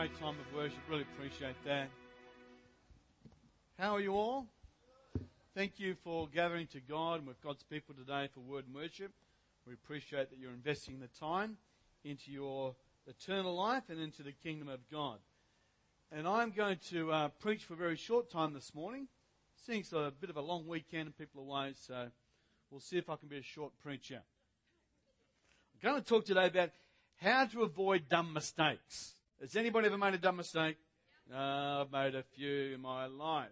Great time of worship. Really appreciate that. How are you all? Thank you for gathering to God and with God's people today for word and worship. We appreciate that you're investing the time into your eternal life and into the kingdom of God. And I'm going to preach for a very short time this morning. Seeing it's a bit of a long weekend and people are away, so we'll see if I can be a short preacher. I'm going to talk today about how to avoid dumb mistakes. Has anybody ever made a dumb mistake? I've made a few in my life.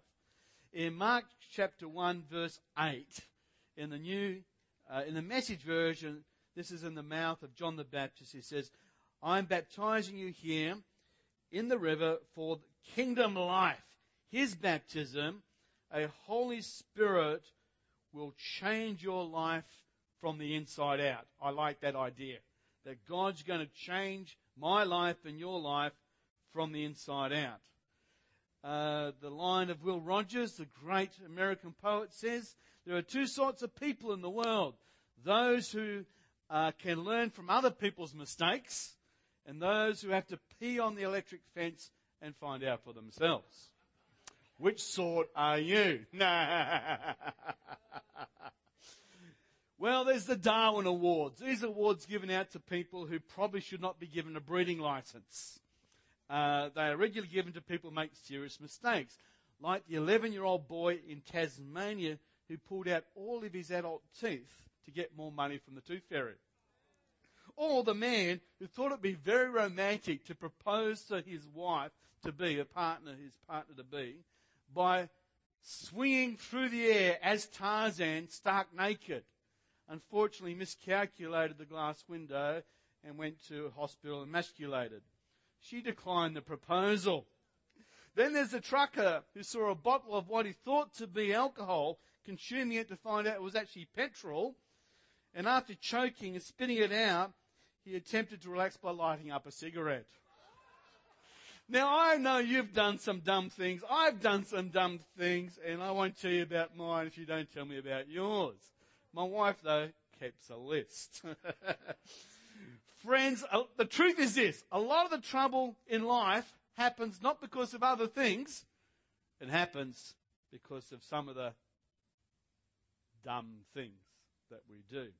In Mark chapter 1 verse 8, in the Message version, this is in the mouth of John the Baptist. He says, "I'm baptizing you here in the river for kingdom life. His baptism, a Holy Spirit, will change your life from the inside out." I like that idea. That God's going to change my life and your life from the inside out. The line of Will Rogers, the great American poet, says, "There are two sorts of people in the world. Those who can learn from other people's mistakes and those who have to pee on the electric fence and find out for themselves." Which sort are you? Well, there's the Darwin Awards. These awards given out to people who probably should not be given a breeding license. They are regularly given to people who make serious mistakes, like the 11-year-old boy in Tasmania who pulled out all of his adult teeth to get more money from the tooth fairy. Or the man who thought it'd be very romantic to propose to his partner-to-be, by swinging through the air as Tarzan, stark naked. Unfortunately, miscalculated the glass window and went to hospital emasculated. She declined the proposal. Then there's the trucker who saw a bottle of what he thought to be alcohol, consuming it to find out it was actually petrol. And after choking and spitting it out, he attempted to relax by lighting up a cigarette. Now, I know you've done some dumb things. I've done some dumb things, and I won't tell you about mine if you don't tell me about yours. My wife, though, keeps a list. Friends, the truth is this. A lot of the trouble in life happens not because of other things. It happens because of some of the dumb things that we do.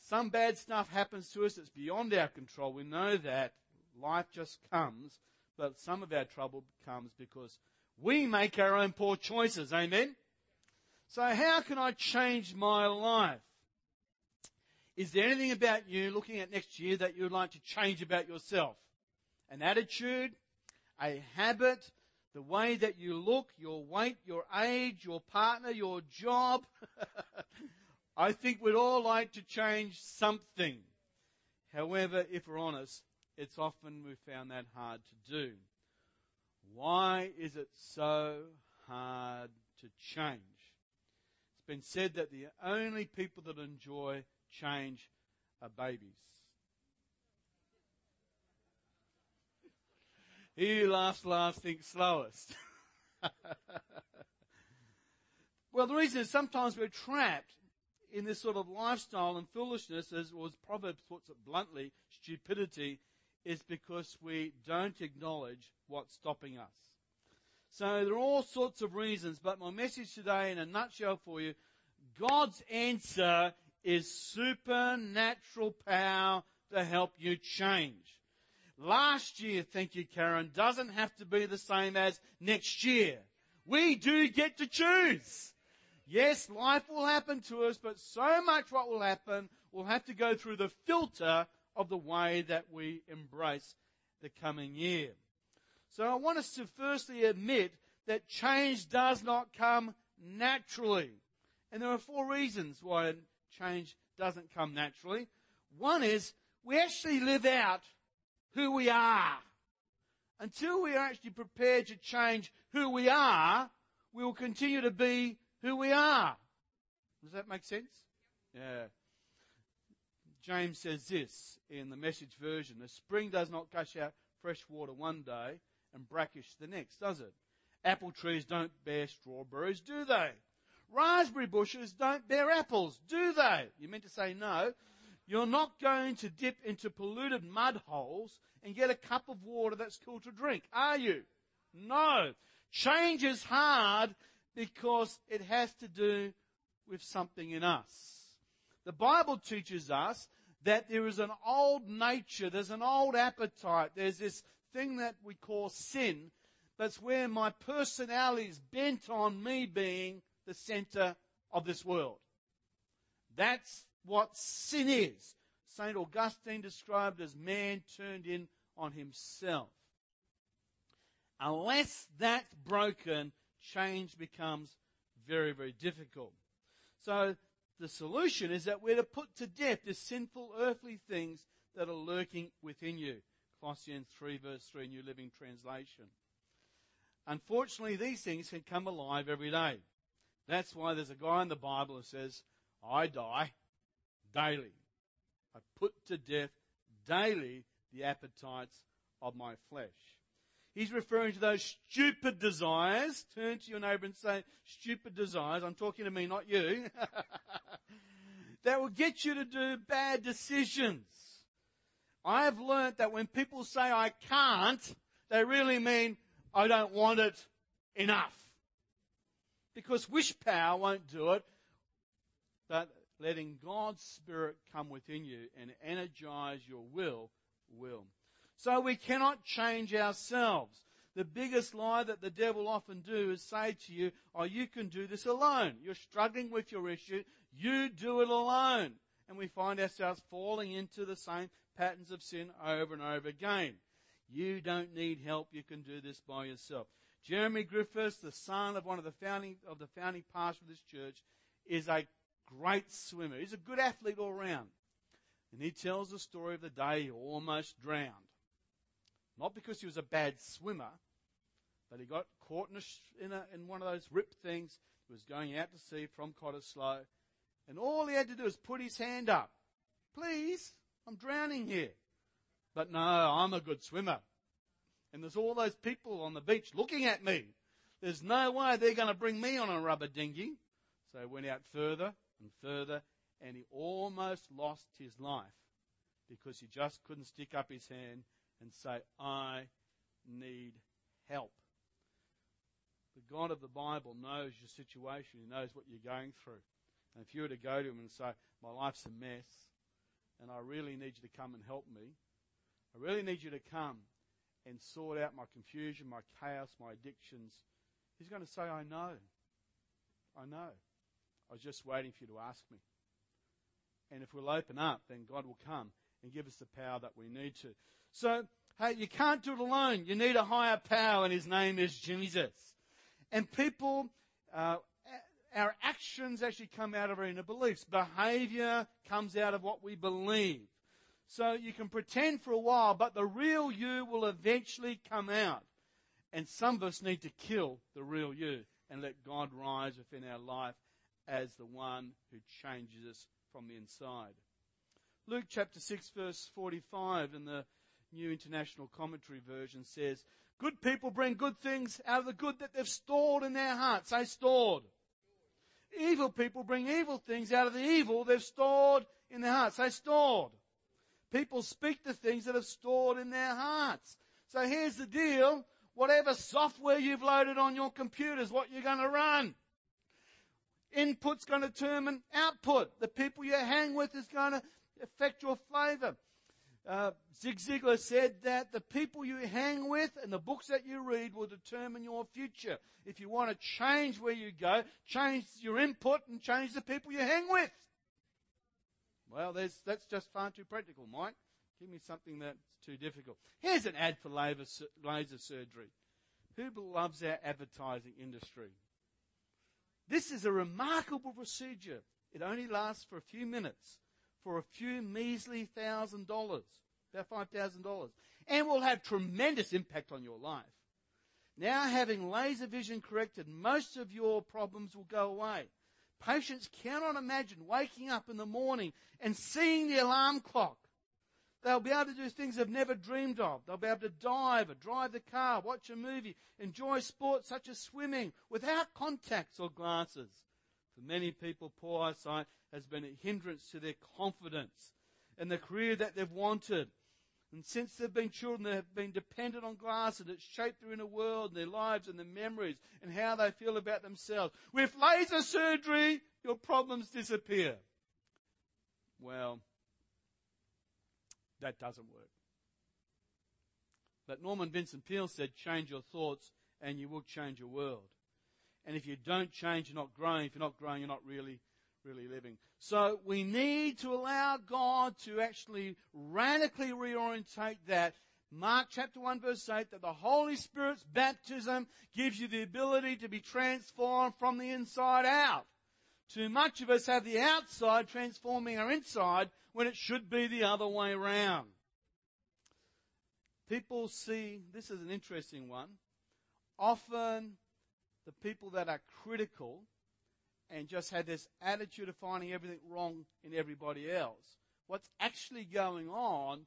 Some bad stuff happens to us that's beyond our control. We know that life just comes, but some of our trouble comes because we make our own poor choices. Amen? So how can I change my life? Is there anything about you looking at next year that you would like to change about yourself? An attitude, a habit, the way that you look, your weight, your age, your partner, your job. I think we'd all like to change something. However, if we're honest, it's often we found that hard to do. Why is it so hard to change? Been said that the only people that enjoy change are babies. He who laughs last thinks slowest. Well, the reason is sometimes we're trapped in this sort of lifestyle and foolishness, as Proverbs puts it bluntly, stupidity, is because we don't acknowledge what's stopping us. So there are all sorts of reasons, but my message today in a nutshell for you, God's answer is supernatural power to help you change. Last year, thank you, Karen, doesn't have to be the same as next year. We do get to choose. Yes, life will happen to us, but so much what will happen will have to go through the filter of the way that we embrace the coming year. So I want us to firstly admit that change does not come naturally. And there are four reasons why change doesn't come naturally. One is we actually live out who we are. Until we are actually prepared to change who we are, we will continue to be who we are. Does that make sense? Yeah. James says this in the Message version, "The spring does not gush out fresh water one day and brackish the next, does it? Apple trees don't bear strawberries, do they? Raspberry bushes don't bear apples, do they?" You're meant to say no. You're not going to dip into polluted mud holes and get a cup of water that's cool to drink, are you? No. Change is hard because it has to do with something in us. The Bible teaches us that there is an old nature, there's an old appetite, there's this thing that we call sin. That's where my personality is bent on me being the center of this world. That's what sin is. Saint Augustine described as man turned in on himself. Unless that's broken, change becomes very, very difficult. So the solution is that we're to put to death the sinful earthly things that are lurking within you. Colossians 3 verse 3, New Living Translation. Unfortunately, these things can come alive every day. That's why there's a guy in the Bible who says, I die daily. I put to death daily the appetites of my flesh. He's referring to those stupid desires. Turn to your neighbor and say, stupid desires. I'm talking to me, not you. That will get you to do bad decisions. I have learnt that when people say I can't, they really mean I don't want it enough. Because wish power won't do it. But letting God's Spirit come within you and energize your will. So we cannot change ourselves. The biggest lie that the devil often do is say to you, oh, you can do this alone. You're struggling with your issue. You do it alone. And we find ourselves falling into the same patterns of sin over and over again. You don't need help. You can do this by yourself. Jeremy Griffiths, the son of one of the founding pastor of this church, is a great swimmer. He's a good athlete all round. And he tells the story of the day he almost drowned. Not because he was a bad swimmer, but he got caught in one of those rip things. He was going out to sea from Cottesloe. And all he had to do was put his hand up. Please, I'm drowning here. But no, I'm a good swimmer. And there's all those people on the beach looking at me. There's no way they're going to bring me on a rubber dinghy. So he went out further and further, and he almost lost his life because he just couldn't stick up his hand and say, I need help. The God of the Bible knows your situation. He knows what you're going through. And if you were to go to him and say, my life's a mess, and I really need you to come and help me, I really need you to come and sort out my confusion, my chaos, my addictions. He's going to say, I know. I was just waiting for you to ask me. And if we'll open up, then God will come and give us the power that we need to. So, hey, you can't do it alone. You need a higher power, and his name is Jesus. And people, our actions actually come out of our inner beliefs. Behavior comes out of what we believe. So you can pretend for a while, but the real you will eventually come out. And some of us need to kill the real you and let God rise within our life as the one who changes us from the inside. Luke chapter 6 verse 45 in the New International Commentary Version says, good people bring good things out of the good that they've stored in their hearts. They stored. Evil people bring evil things out of the evil they've stored in their hearts. They stored. People speak the things that are stored in their hearts. So here's the deal. Whatever software you've loaded on your computer is what you're going to run. Input's going to determine output. The people you hang with is going to affect your flavor. Zig Ziglar said that the people you hang with and the books that you read will determine your future. If you want to change where you go, change your input and change the people you hang with. Well, that's just far too practical, Mike. Give me something that's too difficult. Here's an ad for laser surgery. Who loves our advertising industry? This is a remarkable procedure. It only lasts for a few minutes, for a few measly $1,000, about $5,000, and will have tremendous impact on your life. Now, having laser vision corrected, most of your problems will go away. Patients cannot imagine waking up in the morning and seeing the alarm clock. They'll be able to do things they've never dreamed of. They'll be able to dive or drive the car, watch a movie, enjoy sports such as swimming without contacts or glasses. For many people, poor eyesight has been a hindrance to their confidence. and the career that they've wanted. And since they've been children, they have been dependent on glass, and it's shaped their inner world and their lives and their memories and how they feel about themselves. With laser surgery, your problems disappear. Well, that doesn't work. But Norman Vincent Peale said, change your thoughts and you will change your world. And if you don't change, you're not growing. If you're not growing, you're not really living. So we need to allow God to actually radically reorientate that. Mark chapter 1 verse 8, that the Holy Spirit's baptism gives you the ability to be transformed from the inside out. Too much of us have the outside transforming our inside when it should be the other way around. People see, this is an interesting one, often the people that are critical and just had this attitude of finding everything wrong in everybody else. What's actually going on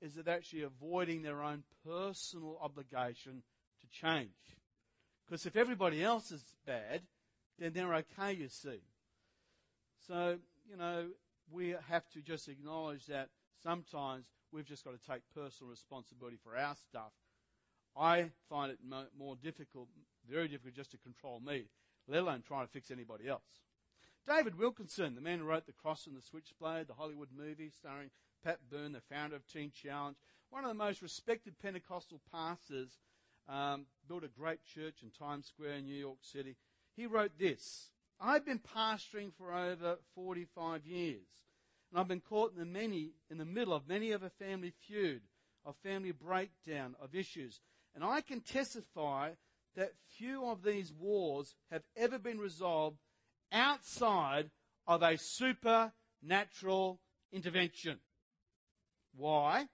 is that they're actually avoiding their own personal obligation to change. Because if everybody else is bad, then they're okay, you see. So, we have to just acknowledge that sometimes we've just got to take personal responsibility for our stuff. I find it more difficult, very difficult, just to control me, let alone trying to fix anybody else. David Wilkinson, the man who wrote The Cross and the Switchblade, the Hollywood movie starring Pat Boone, the founder of Teen Challenge, one of the most respected Pentecostal pastors, built a great church in Times Square in New York City. He wrote this: I've been pastoring for over 45 years, and I've been caught in the middle of many of a family feud, of family breakdown, of issues, and I can testify that few of these wars have ever been resolved outside of a supernatural intervention. Why?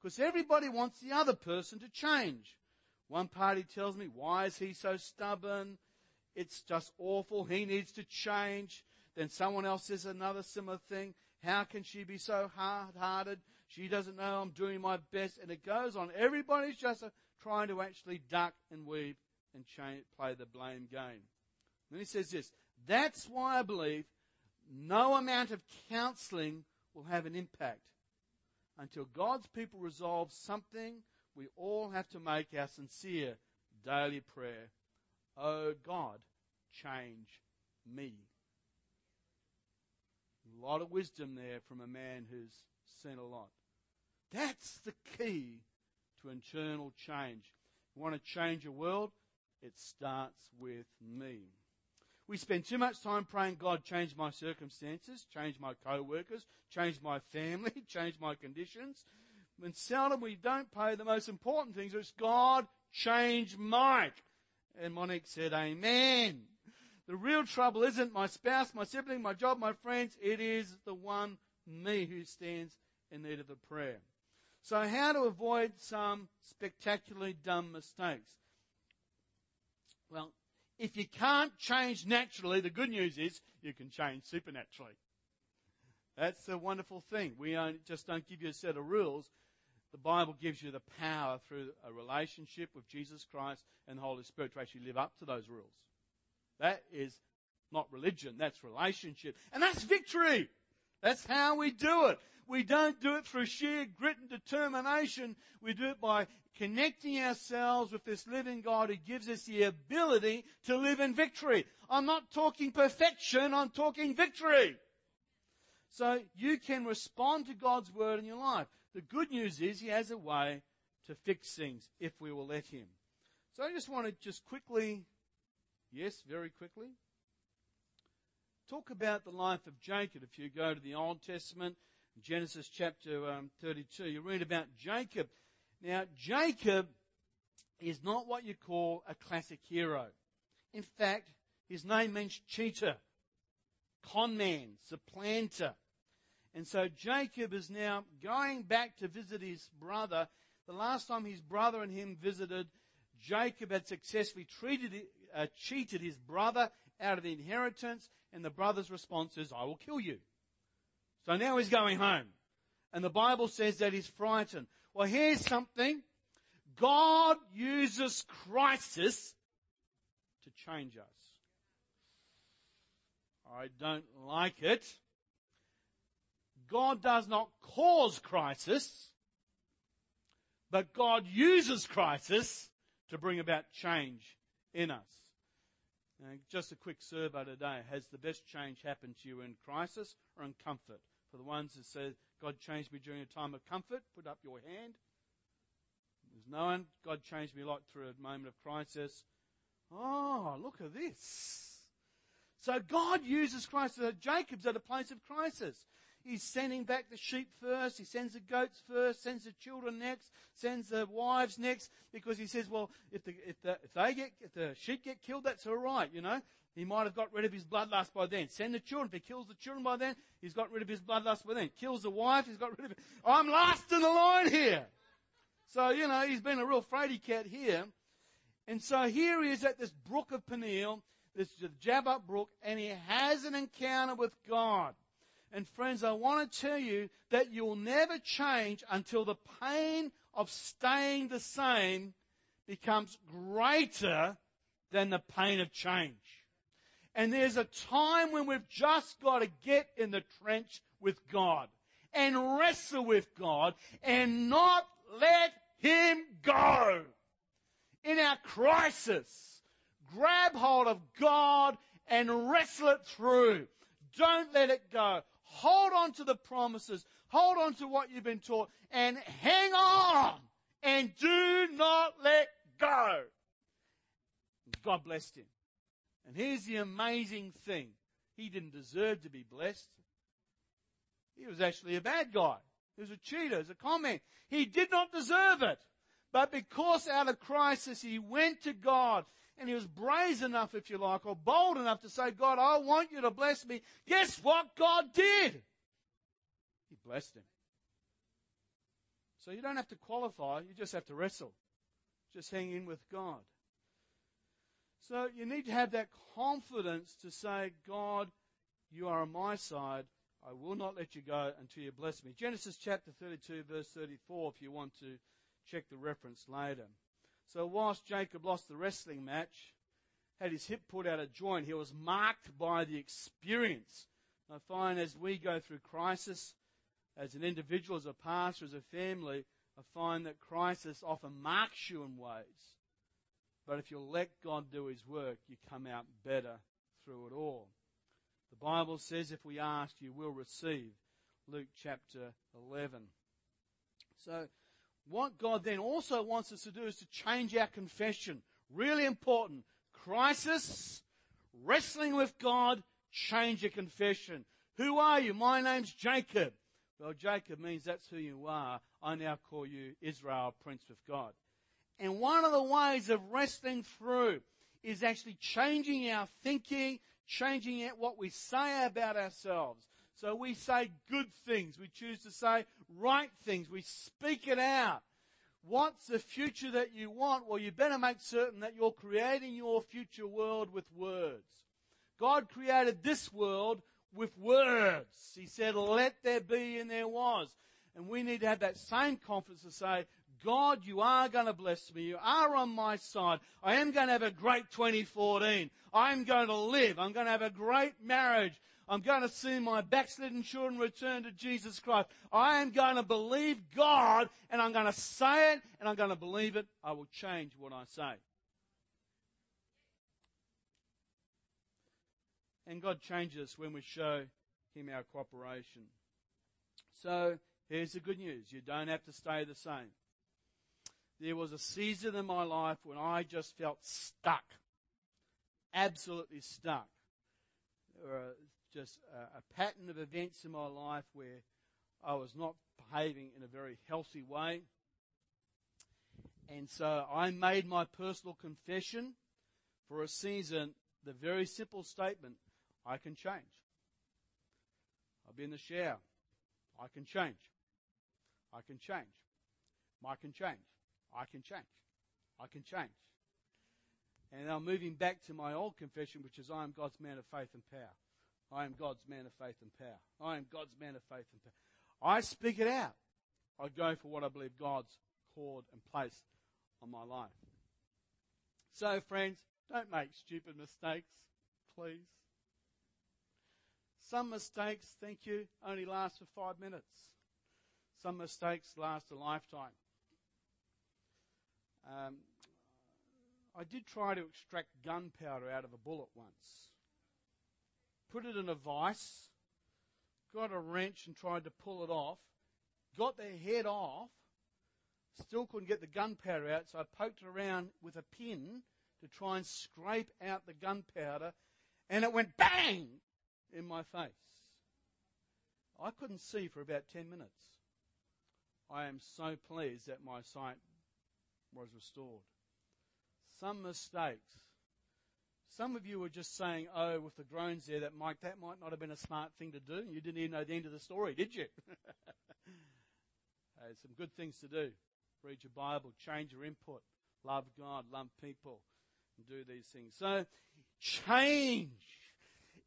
Because everybody wants the other person to change. One party tells me, why is he so stubborn? It's just awful. He needs to change. Then someone else says another similar thing. How can she be so hard-hearted? She doesn't know I'm doing my best. And it goes on. Everybody's just trying to actually duck and weave and play the blame game. Then he says this: that's why I believe no amount of counseling will have an impact. Until God's people resolve something, we all have to make our sincere daily prayer, oh God, change me. A lot of wisdom there from a man who's seen a lot. That's the key to internal change. You want to change your world? It starts with me. We spend too much time praying, God, change my circumstances, change my co-workers, change my family, change my conditions. And seldom we don't pay the most important things, which is, God, change Mike. And Monique said, amen. The real trouble isn't my spouse, my sibling, my job, my friends. It is the one, me, who stands in need of a prayer. So how to avoid some spectacularly dumb mistakes? Well, if you can't change naturally, the good news is you can change supernaturally. That's the wonderful thing. We just don't give you a set of rules. The Bible gives you the power through a relationship with Jesus Christ and the Holy Spirit to actually live up to those rules. That is not religion, that's relationship. And that's victory! That's how we do it. We don't do it through sheer grit and determination. We do it by connecting ourselves with this living God who gives us the ability to live in victory. I'm not talking perfection, I'm talking victory. So you can respond to God's word in your life. The good news is He has a way to fix things if we will let Him. So I just want to quickly... yes, very quickly. Talk about the life of Jacob. If you go to the Old Testament, Genesis chapter 32, you read about Jacob. Now, Jacob is not what you call a classic hero. In fact, his name means cheater, con man, supplanter. And so Jacob is now going back to visit his brother. The last time his brother and him visited, Jacob had successfully cheated his brother out of the inheritance, and the brother's response is, I will kill you. So now he's going home. And the Bible says that he's frightened. Well, here's something. God uses crisis to change us. I don't like it. God does not cause crisis, but God uses crisis to bring about change in us. And just a quick survey today. Has the best change happened to you in crisis or in comfort? For the ones that say, God changed me during a time of comfort, put up your hand. There's no one. God changed me like through a moment of crisis. Oh, look at this. So God uses crisis. So Jacob's at a place of crisis. He's sending back the sheep first. He sends the goats first. Sends the children next. Sends the wives next, because he says, "Well, if the sheep get killed, that's all right. You know, he might have got rid of his bloodlust by then. Send the children. If he kills the children by then, he's got rid of his bloodlust by then. Kills the wife, he's got rid of it. I'm last in the line here. So you know, he's been a real fraidy cat here. And so here he is at this brook of Peniel, this Jabbok brook, and he has an encounter with God." And friends, I want to tell you that you'll never change until the pain of staying the same becomes greater than the pain of change. And there's a time when we've just got to get in the trench with God and wrestle with God and not let Him go. In our crisis, grab hold of God and wrestle it through. Don't let it go. Hold on to the promises. Hold on to what you've been taught and hang on and do not let go. God blessed him. And here's the amazing thing. He didn't deserve to be blessed. He was actually a bad guy. He was a cheater. He was a comment. He did not deserve it. But because out of crisis he went to God, and he was brazen enough, if you like, or bold enough to say, God, I want you to bless me. Guess what God did? He blessed him. So you don't have to qualify. You just have to wrestle. Just hang in with God. So you need to have that confidence to say, God, you are on my side. I will not let you go until you bless me. Genesis chapter 32, verse 34, if you want to check the reference later. So whilst Jacob lost the wrestling match, had his hip put out of joint, he was marked by the experience. I find as we go through crisis, as an individual, as a pastor, as a family, I find that crisis often marks you in ways. But if you let God do His work, you come out better through it all. The Bible says, if we ask, you will receive. Luke chapter 11. So what God then also wants us to do is to change our confession. Really important. Crisis, wrestling with God, change your confession. Who are you? My name's Jacob. Well, Jacob means that's who you are. I now call you Israel, Prince of God. And one of the ways of wrestling through is actually changing our thinking, changing what we say about ourselves. So we say good things. We choose to say right things. We speak it out. What's the future that you want? Well, you better make certain that you're creating your future world with words. God created this world with words. He said, let there be and there was. And we need to have that same confidence to say, God, you are going to bless me. You are on my side. I am going to have a great 2014. I'm going to live. I'm going to have a great marriage. I'm going to see my backslidden children return to Jesus Christ. I am going to believe God, and I'm going to say it, and I'm going to believe it. I will change what I say. And God changes us when we show Him our cooperation. So here's the good news. You don't have to stay the same. There was a season in my life when I just felt stuck, absolutely stuck. There were just a pattern of events in my life where I was not behaving in a very healthy way. And so I made my personal confession for a season, the very simple statement, I can change. I'll be in the shower. I can change. I can change. I can change. I can change. I can change. And I'm moving back to my old confession, which is, I am God's man of faith and power. I am God's man of faith and power. I am God's man of faith and power. I speak it out. I go for what I believe God's called and placed on my life. So, friends, don't make stupid mistakes, please. Some mistakes, thank you, only last for 5 minutes. Some mistakes last a lifetime. I did try to extract gunpowder out of a bullet once. Put it in a vise, got a wrench and tried to pull it off, got the head off, still couldn't get the gunpowder out, so I poked around with a pin to try and scrape out the gunpowder, and it went bang in my face. I couldn't see for about 10 minutes. I am so pleased that my sight was restored. Some mistakes. Some of you were just saying, oh, with the groans there, that Mike, that might not have been a smart thing to do. You didn't even know the end of the story, did you? Some good things to do. Read your Bible, change your input, love God, love people, and do these things. So, change.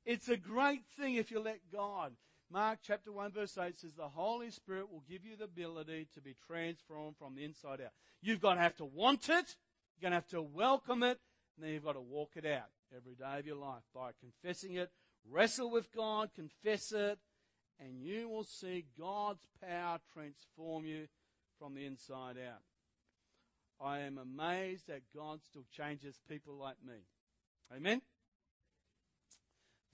It's a great thing if you let God. Mark chapter 1 verse 8 says, the Holy Spirit will give you the ability to be transformed from the inside out. You've got to have to want it, you're going to have to welcome it, and then you've got to walk it out every day of your life by confessing it. Wrestle with God, confess it, and you will see God's power transform you from the inside out. I am amazed that God still changes people like me. Amen?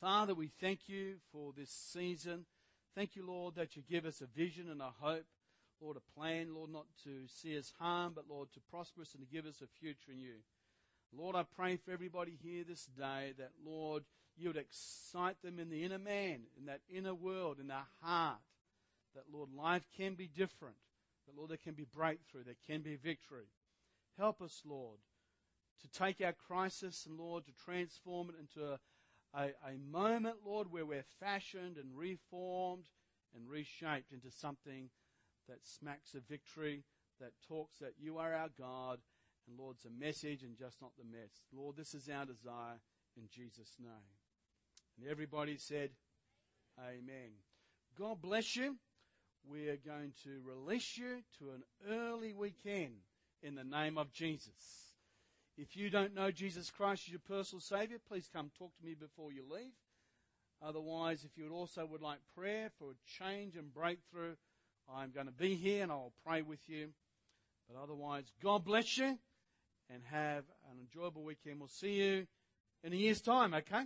Father, we thank you for this season. Thank you, Lord, that you give us a vision and a hope. Lord, a plan, Lord, not to see us harm, but, Lord, to prosper us and to give us a future in you. Lord, I pray for everybody here this day that, Lord, you would excite them in the inner man, in that inner world, in their heart, that, Lord, life can be different, that, Lord, there can be breakthrough, there can be victory. Help us, Lord, to take our crisis and, Lord, to transform it into a moment, Lord, where we're fashioned and reformed and reshaped into something that smacks of victory, that talks that you are our God, and, Lord, it's a message and just not the mess. Lord, this is our desire in Jesus' name. And everybody said, Amen. God bless you. We are going to release you to an early weekend in the name of Jesus. If you don't know Jesus Christ as your personal Savior, please come talk to me before you leave. Otherwise, if you also would like prayer for a change and breakthrough, I'm going to be here and I'll pray with you. But otherwise, God bless you and have an enjoyable weekend. We'll see you in a year's time, okay?